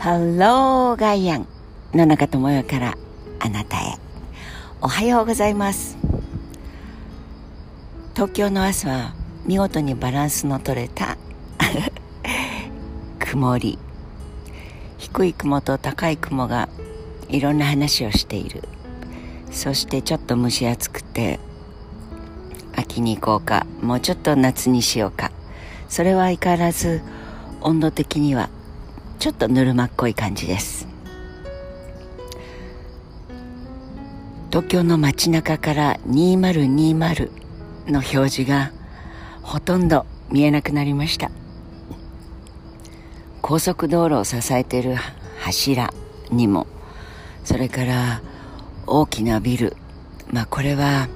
ハローガイアン、野中智代からあなたへ、おはようございます。東京の朝は見事にバランスの取れた曇り。低い雲と高い雲がいろんな話をしている。そしてちょっと蒸し暑くて、秋に行こうか、もうちょっと夏にしようか、それは相変わらず温度的にはちょっとぬるまっこい感じです。東京の街中から2020の表示がほとんど見えなくなりました。高速道路を支えている柱にも、それから大きなビル、これは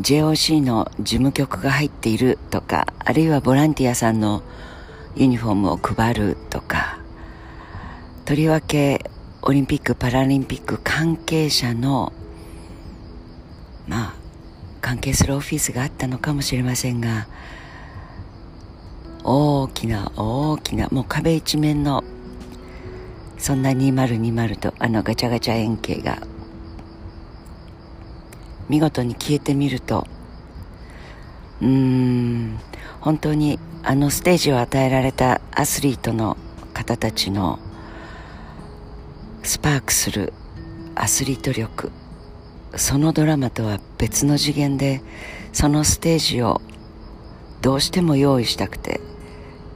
JOC の事務局が入っているとか、あるいはボランティアさんのユニフォームを配るとか、とりわけオリンピック・パラリンピック関係者の関係するオフィスがあったのかもしれませんが、大きなもう壁一面のそんな2020とガチャガチャ円形が見事に消えてみると、本当にステージを与えられたアスリートの方たちのスパークするアスリート力、そのドラマとは別の次元で、そのステージをどうしても用意したくて、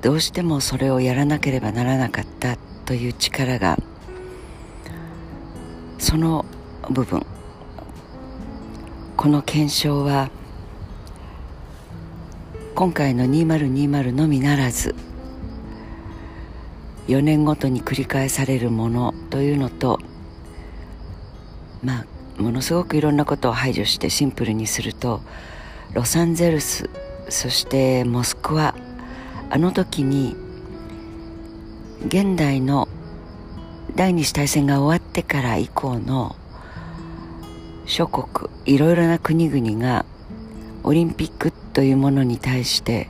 どうしてもそれをやらなければならなかったという力が、その部分、この検証は今回の2020のみならず、4年ごとに繰り返されるものというのと、ものすごくいろんなことを排除してシンプルにすると、ロサンゼルス、そしてモスクワ、あの時に現代の第二次大戦が終わってから以降の諸国、いろいろな国々がオリンピックというものに対して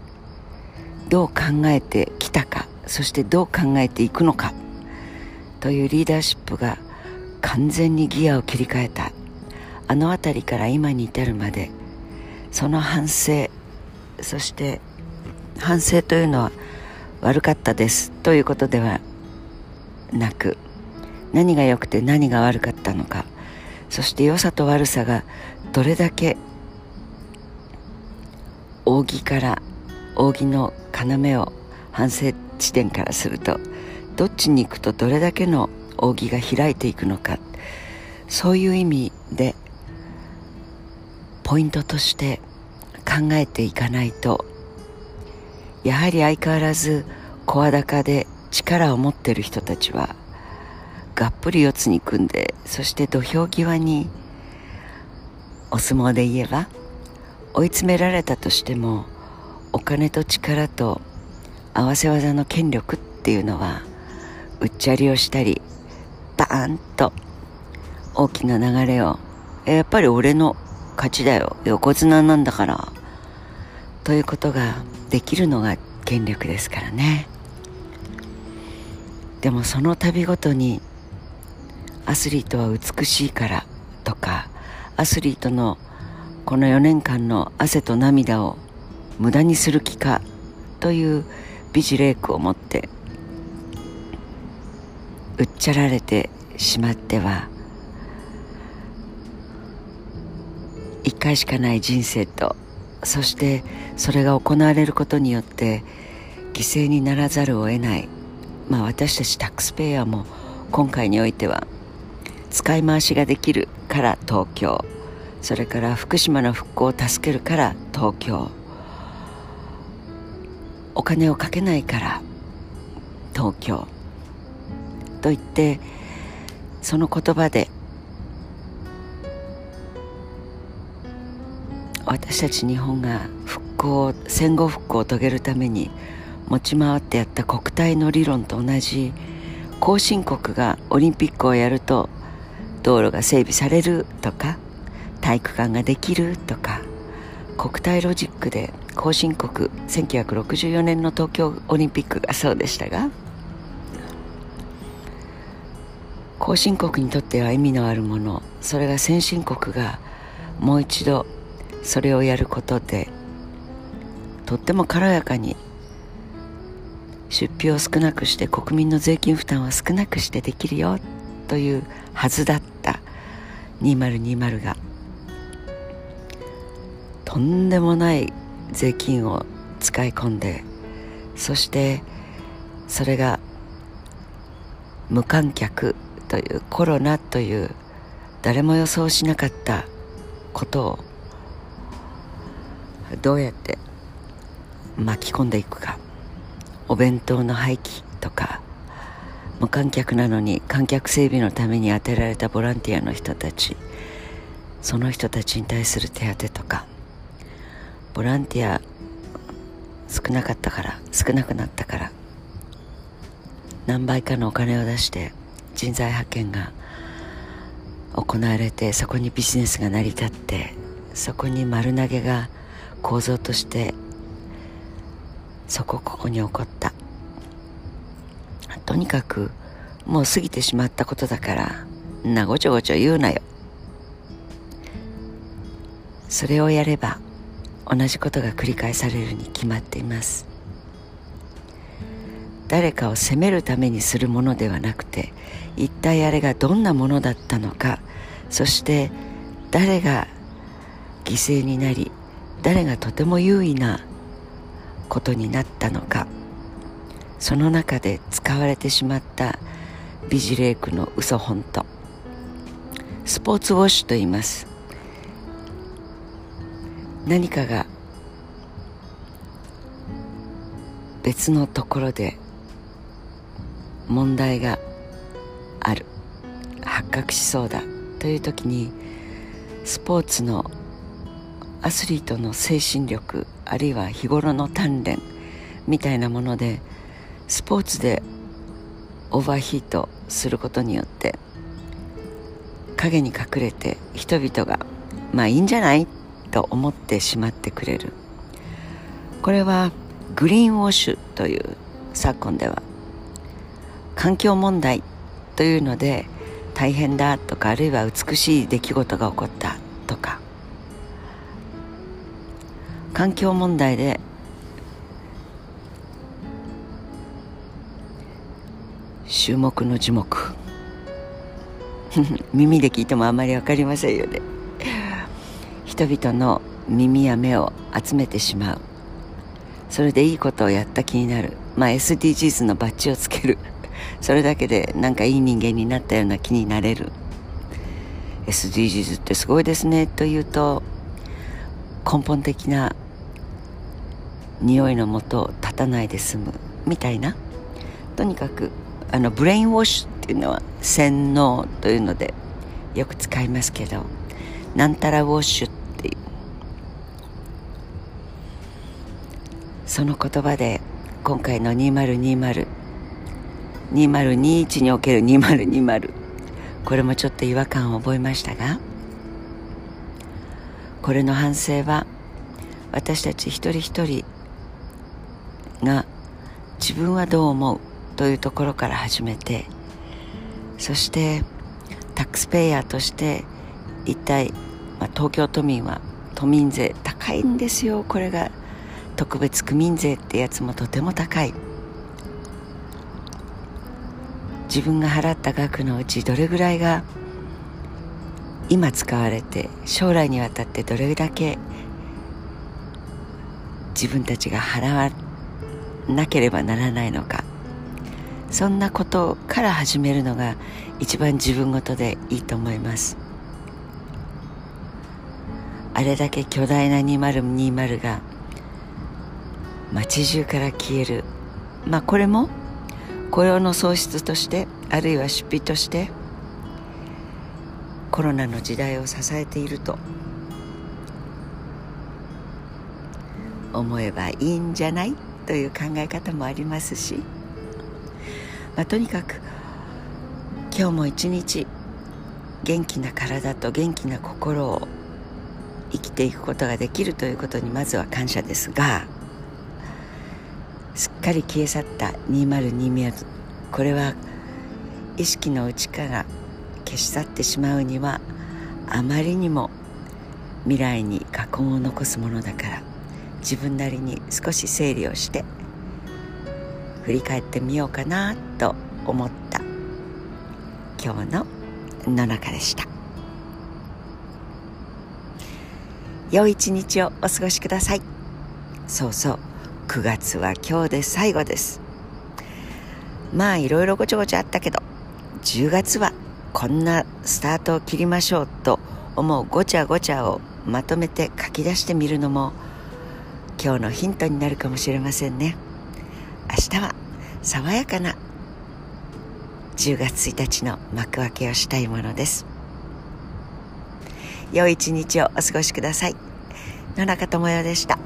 どう考えてきたか、そしてどう考えていくのかというリーダーシップが完全にギアを切り替えた、あの辺りから今に至るまで、その反省、そして反省というのは悪かったですということではなく、何が良くて何が悪かったのか、そして良さと悪さがどれだけ扇から扇の要を反省地点からすると、どっちに行くとどれだけの扇が開いていくのか、そういう意味でポイントとして考えていかないと、やはり相変わらず声高で力を持っている人たちはがっぷり四つに組んで、そして土俵際に、お相撲で言えば追い詰められたとしても、お金と力と合わせ技の権力っていうのは、うっちゃりをしたりバーンと大きな流れを、やっぱり俺の勝ちだよ、横綱なんだからということができるのが権力ですからね。でもその度ごとに、アスリートは美しいからとか、アスリートのこの4年間の汗と涙を無駄にする気かという美辞麗句を持ってうっちゃられてしまっては、一回しかない人生と、そしてそれが行われることによって犠牲にならざるを得ない、私たちタックスペイヤーも今回においては使い回しができるから東京、それから福島の復興を助けるから東京、お金をかけないから東京と言って、その言葉で私たち日本が復興、戦後復興を遂げるために持ち回ってやった国体の理論と同じ、後進国がオリンピックをやると道路が整備されるとか、体育館ができるとか、国体ロジックで後進国、1964年の東京オリンピックがそうでしたが、後進国にとっては意味のあるもの、それが先進国がもう一度それをやることで、とっても軽やかに出費を少なくして国民の税金負担を少なくしてできるよというはずだった2020が、とんでもない税金を使い込んで、そしてそれが無観客というコロナという誰も予想しなかったことをどうやって巻き込んでいくか、お弁当の廃棄とか、無観客なのに観客整備のために当てられたボランティアの人たち、その人たちに対する手当とか、ボランティア少なくなったから何倍かのお金を出して人材派遣が行われて、そこにビジネスが成り立って、そこに丸投げが構造としてそこここに起こった。とにかくもう過ぎてしまったことだからな、ごちょごちょ言うなよ。それをやれば同じことが繰り返されるに決まっています。誰かを責めるためにするものではなくて、一体あれがどんなものだったのか、そして誰が犠牲になり、誰がとても優位なことになったのか、その中で使われてしまった美辞麗句の嘘本当、スポーツウォッシュと言います。何かが別のところで問題がある、発覚しそうだという時に、スポーツのアスリートの精神力、あるいは日頃の鍛錬みたいなもので、スポーツでオーバーヒートすることによって影に隠れて人々がまあいいんじゃないと思ってしまってくれる。これはグリーンウォッシュという、昨今では環境問題というので大変だとか、あるいは美しい出来事が起こったとか、環境問題で注目の樹木耳で聞いてもあまり分かりませんよね。人々の耳や目を集めてしまう、それでいいことをやった気になる、SDGs のバッジをつけるそれだけでなんかいい人間になったような気になれる。 SDGs ってすごいですねというと、根本的な匂いのもとを立たないで済むみたいな。とにかくブレインウォッシュっていうのは洗脳というのでよく使いますけど、なんたらウォッシュっていうその言葉で、今回の2020、2021における2020、これもちょっと違和感を覚えましたが、これの反省は私たち一人一人が自分はどう思うというところから始めて、そしてタックスペイヤーとして一体、東京都民は都民税高いんですよ。これが特別区民税ってやつもとても高い。自分が払った額のうちどれぐらいが今使われて、将来にわたってどれだけ自分たちが払わなければならないのか、そんなことから始めるのが一番自分ごとでいいと思います。あれだけ巨大な2020が街中から消える、これも雇用の喪失として、あるいは出費としてコロナの時代を支えていると思えばいいんじゃないという考え方もありますし、とにかく今日も一日元気な体と元気な心を生きていくことができるということにまずは感謝ですが、すっかり消え去った2020、これは意識の内から消し去ってしまうにはあまりにも未来に禍根を残すものだから、自分なりに少し整理をして振り返ってみようかなと思った今日の野中でした。良い一日をお過ごしください。そうそう、9月は今日で最後です。まあいろいろごちゃごちゃあったけど、10月はこんなスタートを切りましょうと思うごちゃごちゃをまとめて書き出してみるのも今日のヒントになるかもしれませんね。明日は爽やかな10月1日の幕開けをしたいものです。良い一日をお過ごしください。野中智代でした。